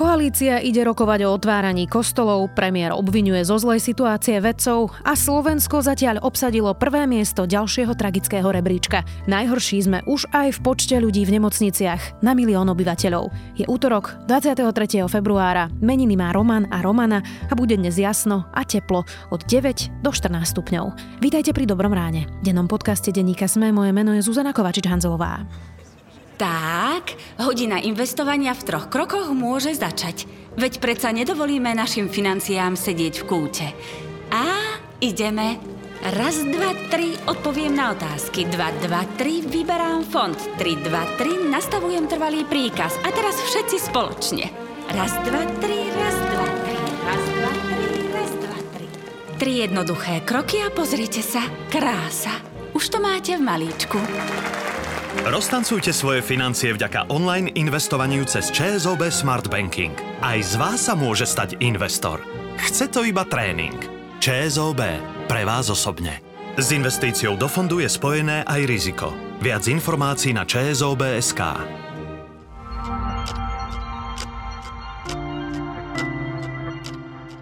Koalícia ide rokovať o otváraní kostolov, premiér obvinuje zo zlej situácie vedcov a Slovensko zatiaľ obsadilo prvé miesto ďalšieho tragického rebríčka. Najhorší sme už aj v počte ľudí v nemocniciach na milión obyvateľov. Je útorok, 23. februára, meniny má Roman a Romana a bude dnes jasno a teplo od 9 do 14 stupňov. Vítajte pri Dobrom ráne. V dennom podcaste denníka SME, moje meno je Zuzana Kovačič-Hanzová. Tak, hodina investovania v 3 krokoch môže začať. Veď predsa nedovolíme našim financiám sedieť v kúte. A ideme. Raz, dva, tri, odpoviem na otázky. 2, 2, 3, vyberám fond. 3, 2, 3, nastavujem trvalý príkaz. A teraz všetci spoločne. 1, 2, 3, 1, 2, 3, 1, 2, 3, 1, 2, 3. 3 jednoduché kroky a pozrite sa. Krása. Už to máte v malíčku. Roztancujte svoje financie vďaka online investovaniu cez ČSOB Smart Banking. Aj z vás sa môže stať investor. Chce to iba tréning. ČSOB. Pre vás osobne. S investíciou do fondu je spojené aj riziko. Viac informácií na čsob.sk.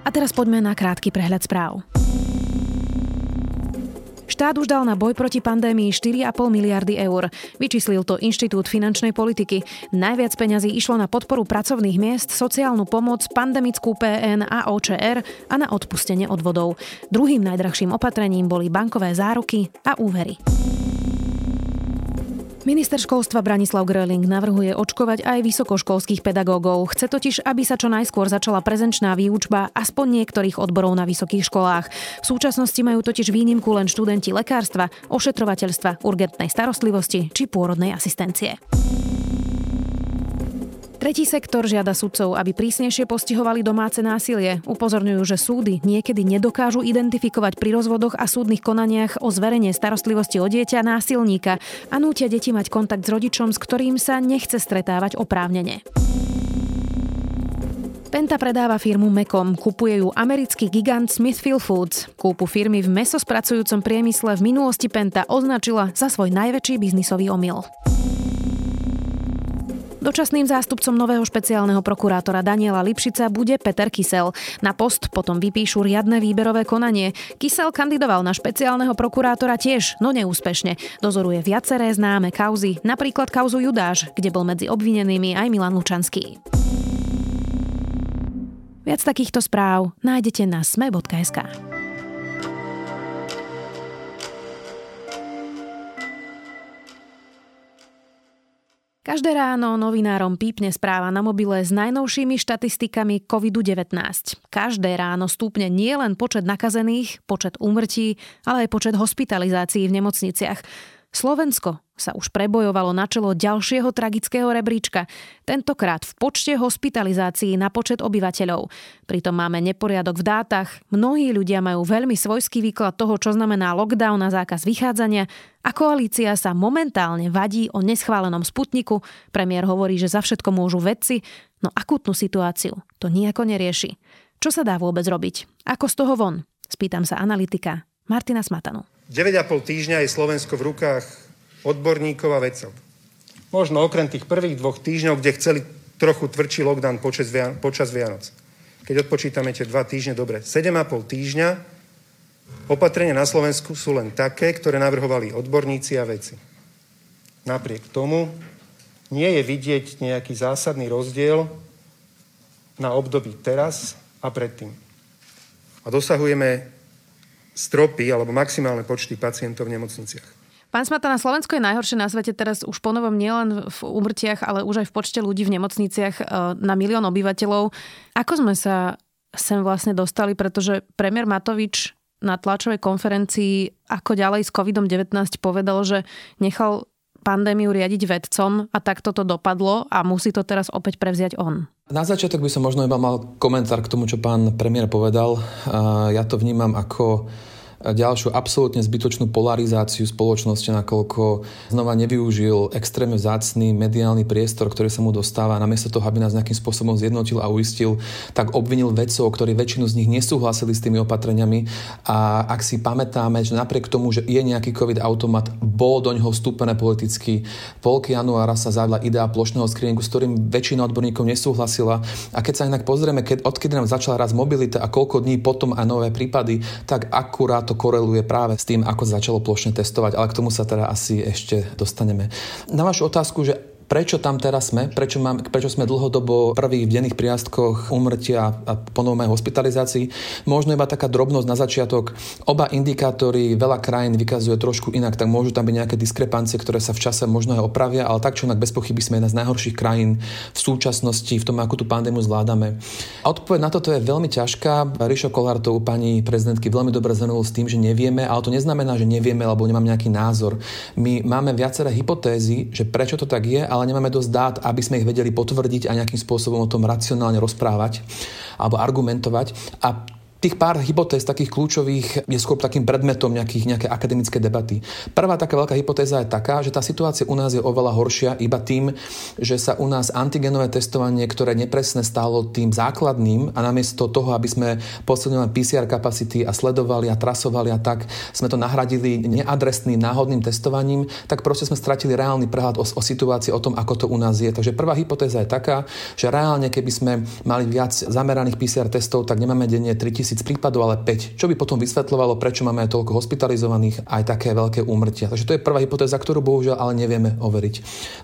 A teraz poďme na krátky prehľad správ. Štát už dal na boj proti pandémii 4,5 miliardy eur. Vyčíslil to Inštitút finančnej politiky. Najviac peňazí išlo na podporu pracovných miest, sociálnu pomoc, pandemickú PN a OČR a na odpustenie odvodov. Druhým najdrahším opatrením boli bankové záruky a úvery. Minister školstva Branislav Gröling navrhuje očkovať aj vysokoškolských pedagógov. Chce totiž, aby sa čo najskôr začala prezenčná výučba aspoň niektorých odborov na vysokých školách. V súčasnosti majú totiž výnimku len študenti lekárstva, ošetrovateľstva, urgentnej starostlivosti či pôrodnej asistencie. Tretí sektor žiada sudcov, aby prísnejšie postihovali domáce násilie. Upozorňujú, že súdy niekedy nedokážu identifikovať pri rozvodoch a súdnych konaniach o zverenie starostlivosti o dieťa násilníka a nútia deti mať kontakt s rodičom, s ktorým sa nechce stretávať oprávnene. Penta predáva firmu Mecom, kupuje ju americký gigant Smithfield Foods. Kúpu firmy v mesospracujúcom priemysle v minulosti Penta označila za svoj najväčší biznisový omyl. Dočasným zástupcom nového špeciálneho prokurátora Daniela Lipšica bude Peter Kysel. Na post potom vypíšu riadne výberové konanie. Kysel kandidoval na špeciálneho prokurátora tiež, no neúspešne. Dozoruje viaceré známe kauzy, napríklad kauzu Judáš, kde bol medzi obvinenými aj Milan Lučanský. Viac takýchto správ nájdete na sme.sk. Každé ráno novinárom pípne správa na mobile s najnovšími štatistikami COVID-19. Každé ráno stúpne nielen počet nakazených, počet úmrtí, ale aj počet hospitalizácií v nemocniciach. Slovensko sa už prebojovalo na čelo ďalšieho tragického rebríčka, tentokrát v počte hospitalizácií na počet obyvateľov. Pritom máme neporiadok v dátach, mnohí ľudia majú veľmi svojský výklad toho, čo znamená lockdown a zákaz vychádzania a koalícia sa momentálne vadí o neschválenom Sputniku, premiér hovorí, že za všetko môžu vedci, no akútnu situáciu to nijako nerieši. Čo sa dá vôbec robiť? Ako z toho von? Spýtam sa analytika Martina Smatanu. 9,5 týždňa je Slovensko v rukách odborníkov a vedcov. Možno okrem tých prvých 2 týždňov, kde chceli trochu tvrdší lockdown počas Vianoc. Keď odpočítame tie 2 týždne, dobre. 7,5 týždňa opatrenia na Slovensku sú len také, ktoré navrhovali odborníci a vedci. Napriek tomu nie je vidieť nejaký zásadný rozdiel na období teraz a predtým. A dosahujeme stropy alebo maximálne počty pacientov v nemocniciach. Pán Smatana, Slovensko je najhoršie na svete teraz už ponovom nielen v úmrtiach, ale už aj v počte ľudí v nemocniciach na milión obyvateľov. Ako sme sa sem vlastne dostali, pretože premiér Matovič na tlačovej konferencii ako ďalej s COVID-19 povedal, že nechal pandémiu riadiť vedcom a takto to dopadlo a musí to teraz opäť prevziať on. Na začiatok by som možno iba mal komentár k tomu, čo pán premiér povedal. Ja to vnímam ako ďalšiu absolútne zbytočnú polarizáciu spoločnosti, nakoľko znova nevyužil extrémne vzácny mediálny priestor, ktorý sa mu dostáva. Namiesto toho, aby nás nejakým spôsobom zjednotil a uistil, tak obvinil vedcov, ktorí väčšinu z nich nesúhlasili s tými opatreniami. A ak si pamätáme, že napriek tomu, že je nejaký COVID-automat, bol do ňoho vstúpené politicky. Polky januára sa zaviedla idea plošného screeningu, s ktorým väčšina odborníkov nesúhlasila. A keď sa inak pozrieme, odkedy nám začala raz mobilita a koľko dní potom a nové prípady, tak akurát to koreluje práve s tým, ako začalo plošne testovať, ale k tomu sa teda asi ešte dostaneme. Na vašu otázku, že prečo tam teraz sme? Prečo sme dlhodobo prvých v denných priastkoch úmrtia a ponovnej hospitalizácii? Možno iba taká drobnosť na začiatok. Oba indikátory veľa krajín vykazuje trošku inak, tak môžu tam byť nejaké diskrepancie, ktoré sa v čase možno aj opravia, ale tak čo inak bez pochyby sme jedna z najhorších krajín v súčasnosti v tom, ako tú pandémiu zvládame. A odpoveď na toto je veľmi ťažká. Rišo Kollár to u pani prezidentky veľmi dobre zhrnul s tým, že nevieme, ale to neznamená, že nevieme, alebo nemám nejaký názor. My máme viaceré hypotézy, že prečo to tak je, ale nemáme dosť dát, aby sme ich vedeli potvrdiť a nejakým spôsobom o tom racionálne rozprávať alebo argumentovať. A tých pár hypotéz takých kľúčových je skôr takým predmetom nejaké akademické debaty. Prvá taká veľká hypotéza je taká, že tá situácia u nás je oveľa horšia iba tým, že sa u nás antigenové testovanie, ktoré nepresne stálo tým základným a namiesto toho, aby sme posilňovali PCR kapacity a sledovali a trasovali a tak, sme to nahradili neadresným náhodným testovaním, tak proste sme stratili reálny prehľad o situácii, o tom, ako to u nás je. Takže prvá hypotéza je taká, že reálne keby sme mali viac zameraných PCR testov, tak nemáme denne 3000 prípadov, ale 5, čo by potom vysvetľovalo, prečo máme aj toľko hospitalizovaných a aj také veľké úmrtia. Takže to je prvá hypotéza, ktorú bohužiaľ ale nevieme overiť.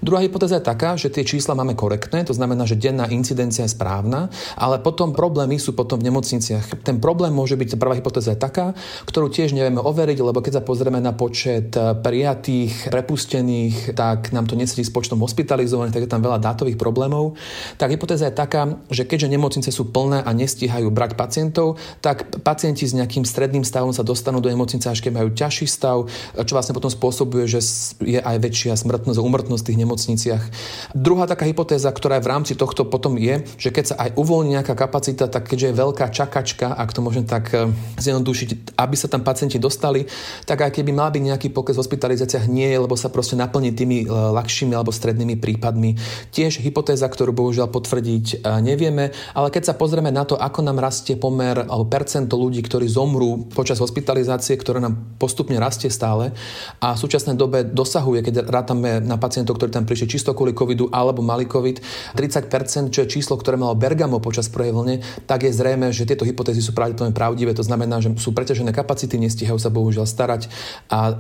Druhá hypotéza je taká, že tie čísla máme korektné, to znamená, že denná incidencia je správna, ale potom problémy sú potom v nemocniciach. Ten problém môže byť, prvá hypotéza je taká, ktorú tiež nevieme overiť, lebo keď sa pozrieme na počet prijatých, prepustených, tak nám to nesedí s počtom hospitalizovaných, tak je tam veľa dátových problémov. Tak hypotéza je taká, že keďže nemocnice sú plné a nestíhajú brať pacientov, tak pacienti s nejakým stredným stavom sa dostanú do nemocnice, až keď majú ťažší stav, čo vlastne potom spôsobuje, že je aj väčšia smrtnosť a úmrtnosť v tých nemocniciach. Druhá taká hypotéza, ktorá je v rámci tohto potom je, že keď sa aj uvoľní nejaká kapacita, tak keďže je veľká čakačka, ak to môžem tak zjednodušiť, aby sa tam pacienti dostali, tak aj keby mal byť nejaký pokles v hospitalizáciách, nie je, lebo sa proste naplní tými ľahšími alebo strednými prípadmi. Tiež hypotéza, ktorú bohužiaľ potvrdiť nevieme, ale keď sa pozrieme na to, ako nám rastie pomer alebo percento ľudí, ktorí zomrú počas hospitalizácie, ktoré nám postupne rastie stále a v súčasnej dobe dosahuje, keď rátame na pacientov, ktorí tam prišli čisto kvôli covidu alebo mali covid, 30%, čo je číslo, ktoré malo Bergamo počas prvej vlne, tak je zrejme, že tieto hypotézy sú pravdivé. To znamená, že sú preťažené kapacity, nestíhajú sa bohužiaľ starať a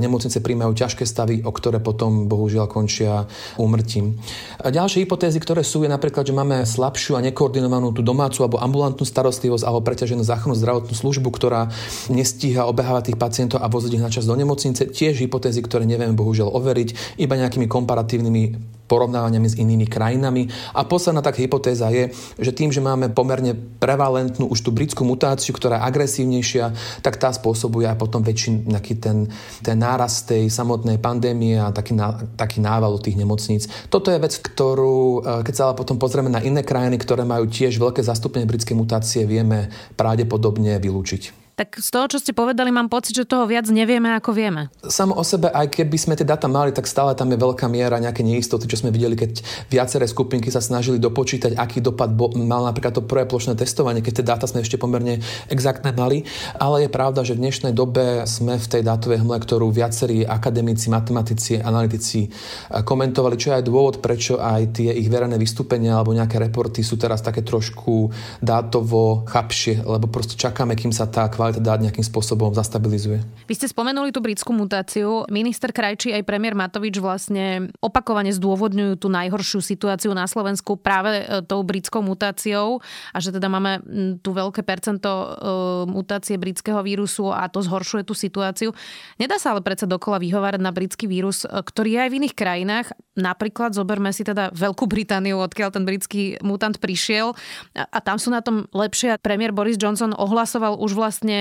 nemocnice príjmajú ťažké stavy, o ktoré potom bohužiaľ končia úmrtím. A ďalšie hypotézy, ktoré sú, je napríklad, že máme slabšiu a nekoordinovanú tú domácu alebo ambulantnú starostlivosť alebo preťaženú záchrannú zdravotnú službu, ktorá nestíha obehávať tých pacientov a voziť ich načas do nemocnice, tiež hypotézy, ktoré nevieme bohužiaľ overiť, iba nejakými komparatívnymi porovnávaniami s inými krajinami. A posledná taká hypotéza je, že tým, že máme pomerne prevalentnú už tú britskú mutáciu, ktorá je agresívnejšia, tak tá spôsobuje aj potom väčší nejaký ten nárast tej samotnej pandémie a taký nával tých nemocníc. Toto je vec, ktorú, keď sa ale potom pozrieme na iné krajiny, ktoré majú tiež veľké zastúpenie britskej mutácie, vieme pravdepodobne vylúčiť. Tak z toho, čo ste povedali, mám pocit, že toho viac nevieme, ako vieme. Samo o sebe, aj keby sme tie dáta mali, tak stále tam je veľká miera nejaké neistoty, čo sme videli, keď viaceré skupinky sa snažili dopočítať, aký dopad mal napríklad to prvé plošné testovanie, keď tie dáta sme ešte pomerne exaktné mali. Ale je pravda, že v dnešnej dobe sme v tej dátovej hmle, ktorú viacerí akademici, matematici, analytici komentovali, čo je aj dôvod, prečo aj tie ich verejné vystúpenia alebo nejaké reporty sú teraz také trošku dátovo chabšie, lebo proste čakáme, kým sa tá ale teda nejakým spôsobom zastabilizuje. Vy ste spomenuli tú britskú mutáciu. Minister Krajčí aj premiér Matovič vlastne opakovane zdôvodňujú tú najhoršiu situáciu na Slovensku práve tou britskou mutáciou a že teda máme tu veľké percento mutácie britského vírusu a to zhoršuje tú situáciu. Nedá sa ale predsa dokola vyhovárať na britský vírus, ktorý je aj v iných krajinách. Napríklad zoberme si teda Veľkú Britániu, odkiaľ ten britský mutant prišiel a tam sú na tom lepšie. Premiér Boris Johnson ohlasoval už vlastne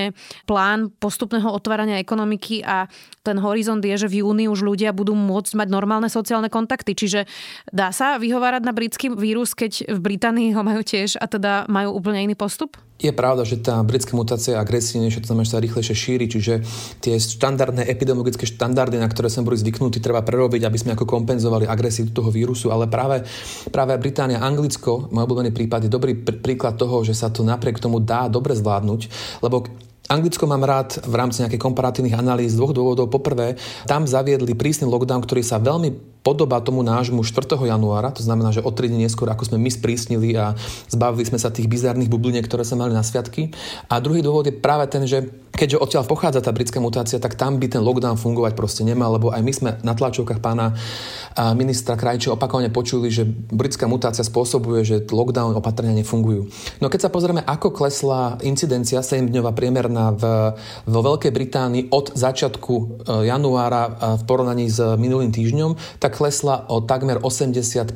plán postupného otvárania ekonomiky a ten horizont je, že v júni už ľudia budú môcť mať normálne sociálne kontakty. Čiže dá sa vyhovárať na britský vírus, keď v Británii ho majú tiež a teda majú úplne iný postup? Je pravda, že tá britská mutácia je agresívnejšia, to znamená, že sa rýchlejšie šíri, čiže tie štandardné epidemiologické štandardy, na ktoré sme boli zvyknutí, treba prerobiť, aby sme ako kompenzovali agresivitu toho vírusu, ale práve Británia, Anglicko, môj obľúbený prípad, je dobrý príklad toho, že sa to napriek tomu dá dobre zvládnuť, lebo Anglicko mám rád v rámci nejakých komparatívnych analýz z dvoch dôvodov. Poprvé, tam zaviedli prísny lockdown, ktorý sa veľmi podobá tomu nášmu 4. januára. To znamená, že o 3 dní neskôr, ako sme my sprísnili a zbavili sme sa tých bizárnych bubliniek, ktoré sme mali na sviatky. A druhý dôvod je práve ten, že keďže odtiaľ pochádza tá britská mutácia, tak tam by ten lockdown fungovať proste nemal, lebo aj my sme na tlačovkách pána ministra Krajčího opakovane počuli, že britská mutácia spôsobuje, že lockdown opatrenia nefungujú. No keď sa pozrieme, ako klesla incidencia 7-dňová priemerná vo Veľkej Británii od začiatku januára v porovnaní s minulým týždňom, tak klesla o takmer 80%.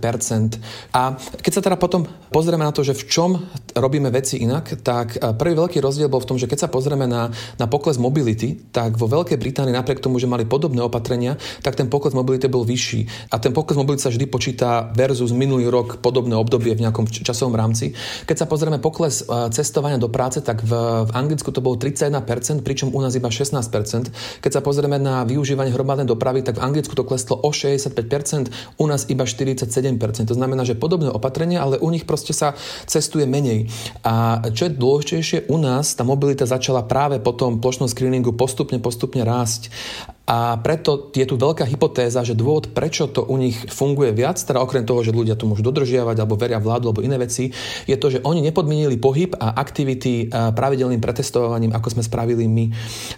A keď sa teda potom pozrieme na to, že v čom robíme veci inak, tak prvý veľký rozdiel bol v tom, že keď sa pozrieme na pokles mobility, tak vo Veľkej Británii napriek tomu, že mali podobné opatrenia, tak ten pokles mobility bol vyšší. A ten pokles mobility sa vždy počíta versus minulý rok podobné obdobie v nejakom časovom rámci. Keď sa pozrieme pokles cestovania do práce, tak v Anglicku to bolo 31%, pričom u nás iba 16%. Keď sa pozrieme na využívanie hromadnej dopravy, tak v Anglicku to kleslo o 65%, u nás iba 47%. To znamená, že podobné opatrenia, ale u nich proste sa cestuje menej. A čo je dôležitejšie, u nás tá mobilita začala práve po tom plošnom screeningu postupne rásť. A preto je tu veľká hypotéza, že dôvod, prečo to u nich funguje viac, teda okrem toho, že ľudia to môžu dodržiavať alebo veria vládu alebo iné veci, je to, že oni nepodmienili pohyb a aktivity pravidelným pretestovaním, ako sme spravili my.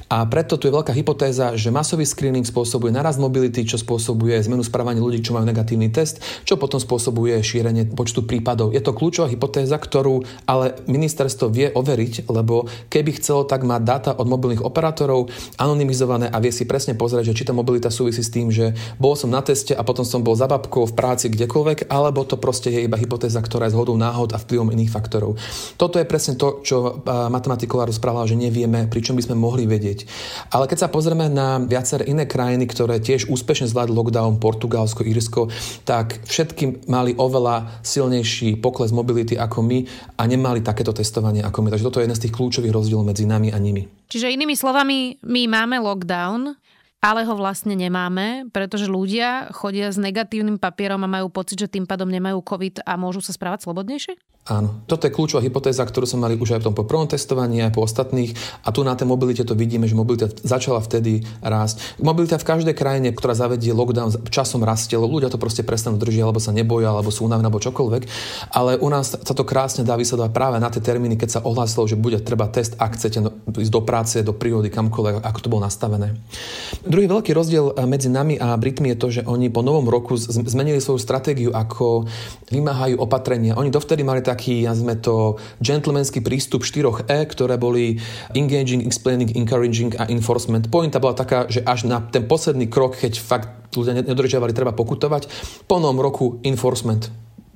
A preto tu je veľká hypotéza, že masový screening spôsobuje narast mobility, čo spôsobuje zmenu správania ľudí, čo majú negatívny test, čo potom spôsobuje šírenie počtu prípadov. Je to kľúčová hypotéza, ktorú ale ministerstvo vie overiť, lebo keby chcelo, tak má dáta od mobilných operátorov anonymizované a vie si presne pozrieť, že či tá mobilita súvisí s tým, že bol som na teste a potom som bol za babkou v práci kdekoľvek, alebo to proste je iba hypotéza, ktorá je zhodou náhod a vplyvom iných faktorov. Toto je presne to, čo matematik Kollár rozprával, že nevieme, pričom by sme mohli vedieť. Ale keď sa pozrieme na viaceré iné krajiny, ktoré tiež úspešne zvládli lockdown, Portugalsko, Írsko, tak všetky mali oveľa silnejší pokles mobility ako my a nemali takéto testovanie ako my. Takže toto je jeden z tých kľúčových rozdielov medzi nami a nimi. Čiže inými slovami, my máme lockdown, ale ho vlastne nemáme, pretože ľudia chodia s negatívnym papierom a majú pocit, že tým pádom nemajú COVID a môžu sa správať slobodnejšie? Áno. Toto je kľúčová hypotéza, ktorú sme mali už aj v tom po prvom testovaní, aj po ostatných. A tu na tej mobilite to vidíme, že mobilita začala vtedy rásť. Mobilita v každej krajine, ktorá zavedie lockdown, časom rastie, ľudia to proste prestanú držia, alebo sa neboja, alebo sú unavení, alebo čokoľvek. Ale u nás sa to krásne dá vysledovať práve na tie termíny, keď sa ohlásilo, že bude treba test, ak chcete ísť do práce, do prírody, kamkoľvek, ako to bolo nastavené. Druhý veľký rozdiel medzi nami a Britmi je to, že oni po novom roku zmenili svoju stratégiu, ako vymáhajú opatrenia. Oni dovtedy mali taký, nazvime to, gentlemanský prístup 4E, ktoré boli engaging, explaining, encouraging a enforcement. Pointa bola taká, že až na ten posledný krok, keď fakt ľudia nedodržiavali, treba pokutovať. Po novom roku enforcement.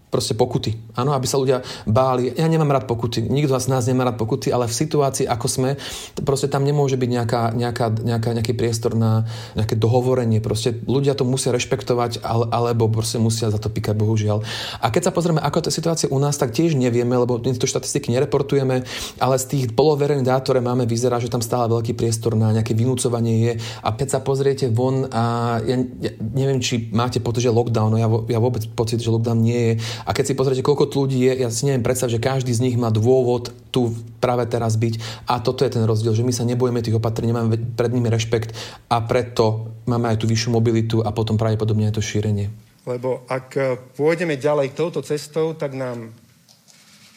Proste pokuty. Áno, aby sa ľudia báli. Ja nemám rád pokuty. Nikto z nás nemá rád pokuty, ale v situácii, ako sme, proste tam nemôže byť nejaký priestor na nejaké dohovorenie. Proste ľudia to musia rešpektovať, alebo proste musia za to pikať, bohužiaľ. A keď sa pozrieme, ako to je situácia u nás, tak tiež nevieme, lebo tieto štatistiky nereportujeme, ale z tých poloverejných dát, ktoré máme, vyzerá, že tam stále veľký priestor na nejaké vynúcovanie je. A keď sa pozriete von, a ja neviem, či máte pocit, že lockdown, ja vôbec pocit, že lockdown nie je. A keď si pozriete, koľko ľudí je, ja si neviem predstaviť, že každý z nich má dôvod tu práve teraz byť. A toto je ten rozdiel, že my sa nebojíme tých opatrení, máme pred nimi rešpekt a preto máme aj tú vyššiu mobilitu a potom pravdepodobne aj to šírenie. Lebo ak pôjdeme ďalej touto cestou, tak nám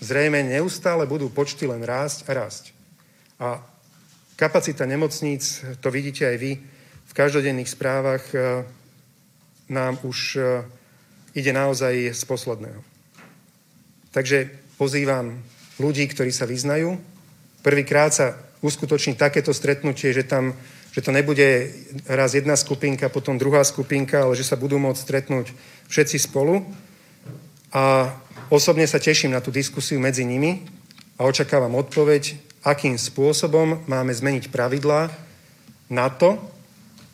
zrejme neustále budú počty len rásť a rásť. A kapacita nemocníc, to vidíte aj vy, v každodenných správach nám už ide naozaj z posledného. Takže pozývam ľudí, ktorí sa vyznajú. Prvýkrát sa uskutoční takéto stretnutie, že to nebude raz jedna skupinka, potom druhá skupinka, ale že sa budú môcť stretnúť všetci spolu. A osobne sa teším na tú diskusiu medzi nimi a očakávam odpoveď, akým spôsobom máme zmeniť pravidlá na to,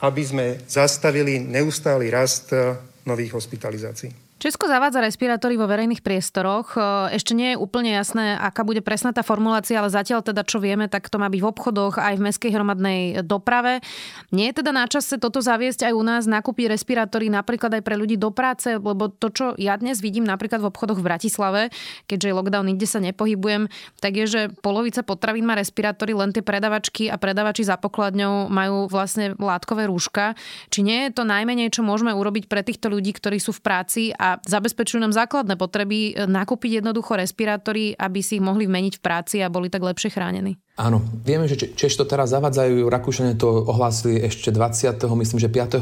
aby sme zastavili neustály rast nových hospitalizácií. Česko zavádza respirátory vo verejných priestoroch. Ešte nie je úplne jasné, aká bude presná tá formulácia, ale zatiaľ teda, čo vieme, tak to má byť v obchodoch aj v mestskej hromadnej doprave. Nie je teda na čase toto zaviesť aj u nás, nakúpiť respirátory napríklad aj pre ľudí do práce, lebo to, čo ja dnes vidím napríklad v obchodoch v Bratislave, keďže lockdown, nikde sa nepohybujem, tak je, že polovica potravín má respirátory, len tie predavačky a predavači za pokladňou majú vlastne látkové rúška. Či nie je to najmenej, čo môžeme urobiť pre týchto ľudí, ktorí sú v práci a zabezpečujú nám základné potreby, nakúpiť jednoducho respirátory, aby si ich mohli vmeniť v práci a boli tak lepšie chránení? Áno, vieme, že Češi to teraz zavádzajú, Rakúšania to ohlásili ešte 5.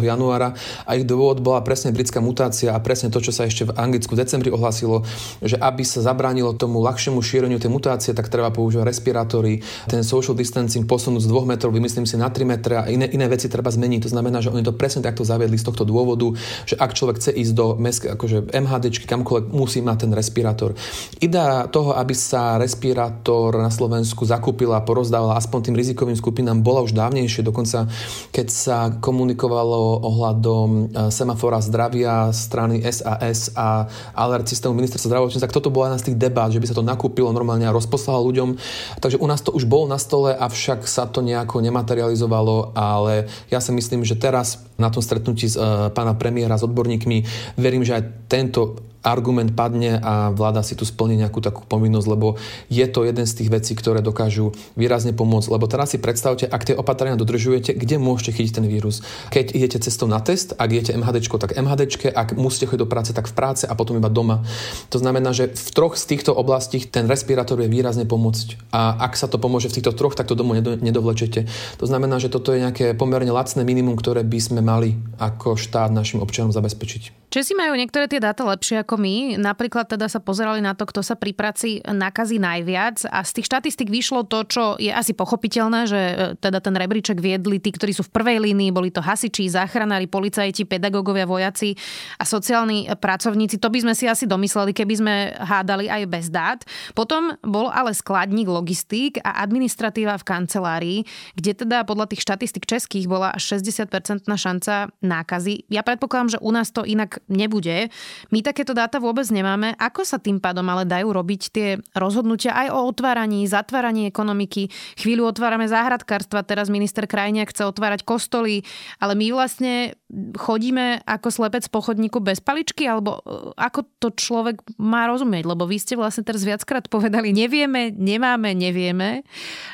januára a ich dôvod bola presne britská mutácia a presne to, čo sa ešte v Anglicku v decembri ohlásilo, že aby sa zabránilo tomu ľahšiemu šíreniu tej mutácie, tak treba používať respirátory, ten social distancing posunúť z 2 metrov, vymyslím si na 3 metre a iné veci treba zmeniť. To znamená, že oni to presne takto zaviedli z tohto dôvodu, že ak človek chce ísť do mestskej, akože MHDčky, kamkoľvek, musí mať ten respirátor. Idea toho, aby sa respirátor na Slovensku zakúpila, porozdávala aspoň tým rizikovým skupinám, bola už dávnejšie, dokonca keď sa komunikovalo ohľadom semafora zdravia strany SAS a alert systému ministerstva zdravotníctva, tak toto bola jedna z tých debát, že by sa to nakúpilo normálne a rozposlalo ľuďom. Takže u nás to už bolo na stole, avšak sa to nejako nematerializovalo, ale ja si myslím, že teraz na tom stretnutí s pána premiéra s odborníkmi verím, že aj tento argument padne a vláda si tu splní nejakú takú povinnosť, lebo je to jeden z tých vecí, ktoré dokážu výrazne pomôcť. Lebo teraz si predstavte, ak tie opatrenia dodržujete, kde môžete chytiť ten vírus. Keď idete cestou na test, ak idete MHDčko, tak MHDčke, ak musíte chodiť do práce, tak v práce a potom iba doma. To znamená, že v troch z týchto oblastí ten respirátor je výrazne pomôcť. A ak sa to pomôže v týchto troch, tak to domov nedovlečete. To znamená, že toto je nejaké pomerne lacné minimum, ktoré by sme mali ako štát našim občanom zabezpečiť. Česi majú niektoré tie dáta lepšie ako my. Napríklad teda sa pozerali na to, kto sa pri práci nakazí najviac a z tých štatistík vyšlo to, čo je asi pochopiteľné, že teda ten rebríček viedli tí, ktorí sú v prvej línii, boli to hasiči, záchranári, policajti, pedagógovia, vojaci a sociálni pracovníci. To by sme si asi domysleli, keby sme hádali aj bez dát. Potom bol ale skladník logistík a administratíva v kancelárii, kde teda podľa tých štatistík českých bola 60% šanca nákazy. Ja predpokladám, že u nás to inak nebude. My takéto dáta vôbec nemáme. Ako sa tým pádom ale dajú robiť tie rozhodnutia aj o otváraní, zatváraní ekonomiky? Chvíľu otvárame záhradkárstva, teraz minister Krajniak chce otvárať kostoly, ale my vlastne chodíme ako slepec po chodníku bez paličky, alebo ako to človek má rozumieť? Lebo vy ste vlastne teraz viackrát povedali, nevieme.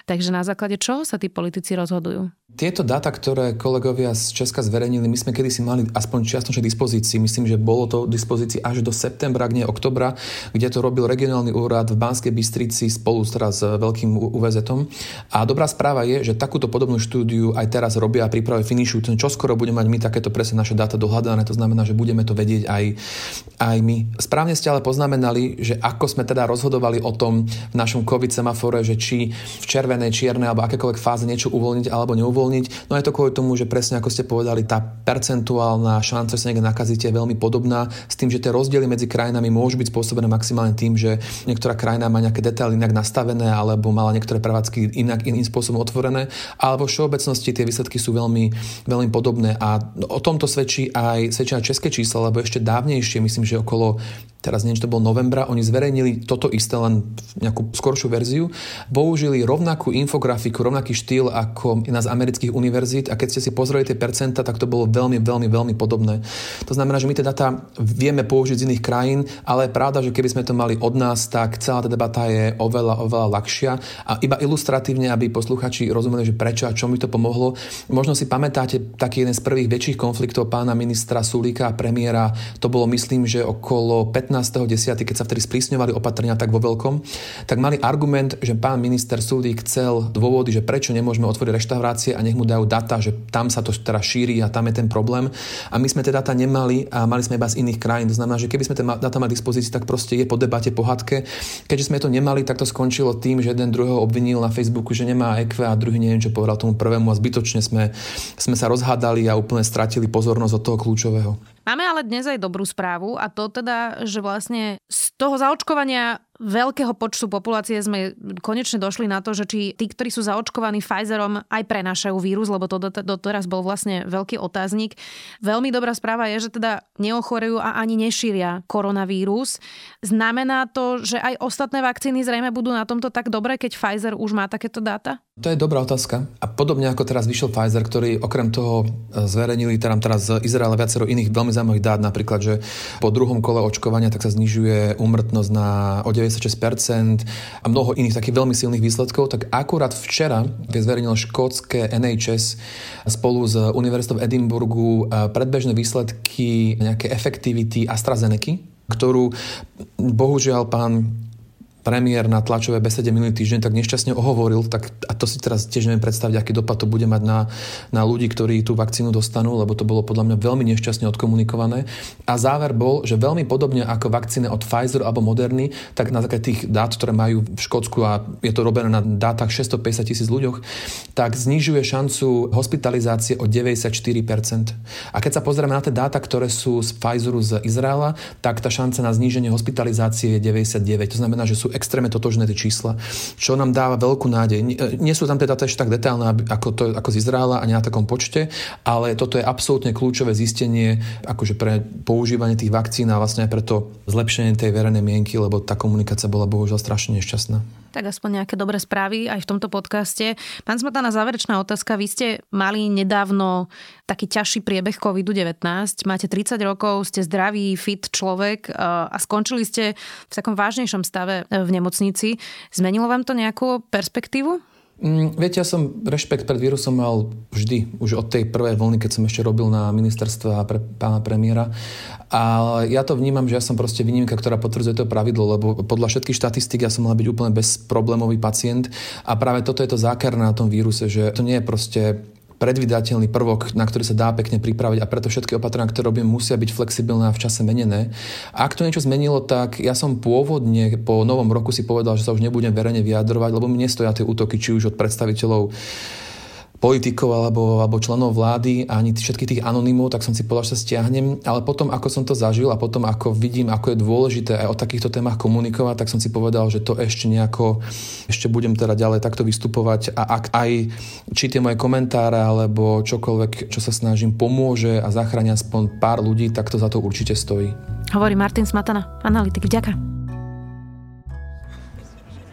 Takže na základe čoho sa tí politici rozhodujú? Tieto dáta, ktoré kolegovia z Česka zverejnili, my sme kedysi mali aspoň čiastočne dispozícii. Myslím, že bolo to v dispozícii až do septembra, ak nie oktobra, kde to robil regionálny úrad v Banskej Bystrici spolu teraz s veľkým UVZ-om. A dobrá správa je, že takúto podobnú štúdiu aj teraz robia a pripravia finišu. Čoskoro budeme mať my takéto presne naše dáta dohľadané, to znamená, že budeme to vedieť aj my. Správne ste ale poznamenali, že ako sme teda rozhodovali o tom v našom COVID semafore, že či v červenej, čiernej alebo akékoľvek fáze niečo uvoľniť alebo neuvoľniť. No je to kvôli tomu, že presne ako ste povedali, tá percentuálna šanca, že sa niekde nakazíte, je veľmi podobná s tým, že tie rozdiely medzi krajinami môžu byť spôsobené maximálne tým, že niektorá krajina má nejaké detaily inak nastavené alebo mala niektoré prevádzky iným spôsobom otvorené, alebo vo všeobecnosti tie výsledky sú veľmi, veľmi podobné a o tomto svedčia aj české čísla, lebo ešte dávnejšie, myslím, že okolo teraz neviem, či to bol novembra, oni zverejnili toto isté, len nejakú skoršiu verziu. Použili rovnakú infografiku, rovnaký štýl ako na z amerických univerzít a keď ste si pozreli tie percenta, tak to bolo veľmi, veľmi, veľmi podobné. To znamená, že my tie dáta vieme použiť z iných krajín, ale je pravda, že keby sme to mali od nás, tak celá tá debata je oveľa, oveľa ľahšia a iba ilustratívne, aby posluchači rozumeli, že prečo a čo mi to pomohlo. Možno si pamätáte taký jeden z prvých väčších konfliktov pána ministra Sulíka a premiéra. To bolo, myslím, že okolo 15.10., keď sa vtedy sprísňovali opatrenia tak vo veľkom, tak mali argument, že pán minister Sulík chcel dôvody, že prečo nemôžeme otvoriť reštaurácie a nech mu dajú data, že tam sa to teda šíri a tam je ten problém. A my sme tie data nemali a mali sme iba z iných krajín. To znamená, že keby sme tie data mali k dispozícii, tak proste je po debate, po hádke. Keďže sme to nemali, tak to skončilo tým, že jeden druhého obvinil na Facebooku, že nemá EQ a druhý neviem čo povedal tomu prvému a zbytočne sme sa rozhádali a úplne stratili pozornosť od toho kľúčového. Máme ale dnes aj dobrú správu a to teda, že vlastne z toho zaočkovania veľkého počtu populácie sme konečne došli na to, že či tí, ktorí sú zaočkovaní Pfizerom, aj prenášajú vírus, lebo to doteraz bol vlastne veľký otáznik. Veľmi dobrá správa je, že teda neochorejú a ani nešíria koronavírus. Znamená to, že aj ostatné vakcíny zrejme budú na tomto tak dobre, keď Pfizer už má takéto dáta? To je dobrá otázka. A podobne ako teraz vyšiel Pfizer, ktorý okrem toho zverejnili teraz z Izraela viacero iných veľmi zaujímavých dát, napríklad, že po druhom kole očkovania tak sa znižuje úmrtnosť na o 96% a mnoho iných takých veľmi silných výsledkov. Tak akurát včera, keď zverejnil škótske NHS spolu s Univerzitou v Edinburgu predbežné výsledky nejaké efektivity AstraZeneca, ktorú bohužiaľ pán premiér na tlačovej besede minulý týždeň tak nešťastne ohovoril, tak a to si teraz tiež neviem predstaviť, aký dopad to bude mať na ľudí, ktorí tú vakcínu dostanú, lebo to bolo podľa mňa veľmi nešťastne odkomunikované. A záver bol, že veľmi podobne ako vakcíny od Pfizeru alebo Moderny, tak na základe tých dát, ktoré majú v Škótsku a je to robené na dátach 650,000 ľuďoch, tak znižuje šancu hospitalizácie o 94%. A keď sa pozrieme na tie dáta, ktoré sú z Pfizeru z Izraela, tak tá šanca na zníženie hospitalizácie je 99. To znamená, že sú extrémne totožné tie čísla, čo nám dáva veľkú nádej. Nie sú tam teda tiež tak detailné ako z Izraela a nie na takom počte, ale toto je absolútne kľúčové zistenie akože pre používanie tých vakcín a vlastne aj preto zlepšenie tej verejnej mienky, lebo tá komunikácia bola bohužiaľ strašne nešťastná. Tak aspoň nejaké dobré správy aj v tomto podcaste. Pán Smatana, záverečná otázka. Vy ste mali nedávno taký ťažší priebeh COVID-19. Máte 30 rokov, ste zdravý, fit človek a skončili ste v takom vážnejšom stave v nemocnici. Zmenilo vám to nejakú perspektívu? Viete, ja som rešpekt pred vírusom mal vždy, už od tej prvej vlny, keď som ešte robil na ministerstve a pre pána premiéra. A ja to vnímam, že ja som proste výnimka, ktorá potvrdzuje to pravidlo, lebo podľa všetkých štatistík ja som mal byť úplne bezproblémový pacient. A práve toto je to zákerné na tom víruse, že to nie je proste predvídateľný prvok, na ktorý sa dá pekne pripraviť a preto všetky opatrenia, ktoré robím, musia byť flexibilné a v čase menené. A ak to niečo zmenilo, tak ja som pôvodne po novom roku si povedal, že sa už nebudem verejne vyjadrovať, lebo mi nestoja tie útoky, či už od predstaviteľov politikov alebo členov vlády a ani všetkých tých anonymov, tak som si povedal, že sa stiahnem. Ale potom, ako som to zažil a potom, ako vidím, ako je dôležité aj o takýchto témach komunikovať, tak som si povedal, že to ešte budem teda ďalej takto vystupovať a ak aj či tie moje komentáre alebo čokoľvek, čo sa snažím, pomôže a zachráni aspoň pár ľudí, tak to za to určite stojí. Hovorí Martin Smatana, analytik. Vďaka.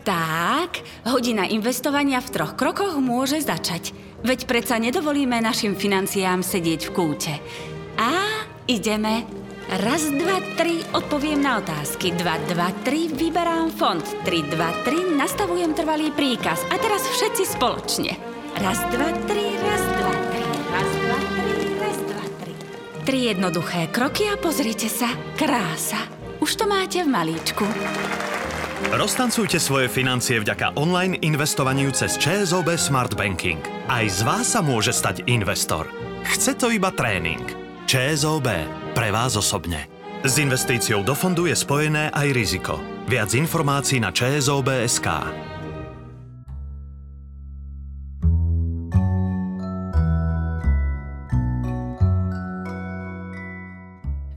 Tak, hodina investovania v 3 krokoch môže začať. Veď predsa nedovolíme našim financiám sedieť v kúte. A ideme. 1, 2, 3, odpoviem na otázky. 2, 2, 3, vyberám fond. 3, 2, 3, nastavujem trvalý príkaz. A teraz všetci spoločne. 1, 2, 3, 1, 2, 3, 1, 2, 3, 1, 2, 3. 3 jednoduché kroky a pozrite sa. Krása. Už to máte v malíčku. Roztancujte svoje financie vďaka online investovaniu cez ČSOB Smart Banking. Aj z vás sa môže stať investor. Chce to iba tréning. ČSOB. Pre vás osobne. S investíciou do fondu je spojené aj riziko. Viac informácií na čsob.sk.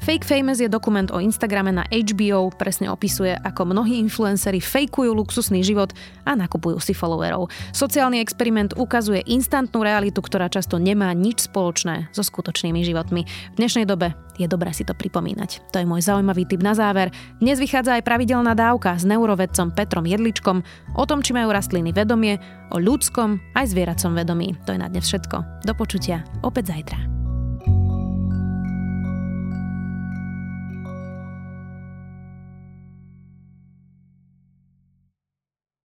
Fake Famous je dokument o Instagrame na HBO, presne opisuje, ako mnohí influenceri fejkujú luxusný život a nakupujú si followerov. Sociálny experiment ukazuje instantnú realitu, ktorá často nemá nič spoločné so skutočnými životmi. V dnešnej dobe je dobré si to pripomínať. To je môj zaujímavý tip na záver. Dnes vychádza aj pravidelná dávka s neurovedcom Petrom Jedličkom o tom, či majú rastliny vedomie, o ľudskom aj zvieracom vedomí. To je na dnes všetko. Do počutia opäť zajtra.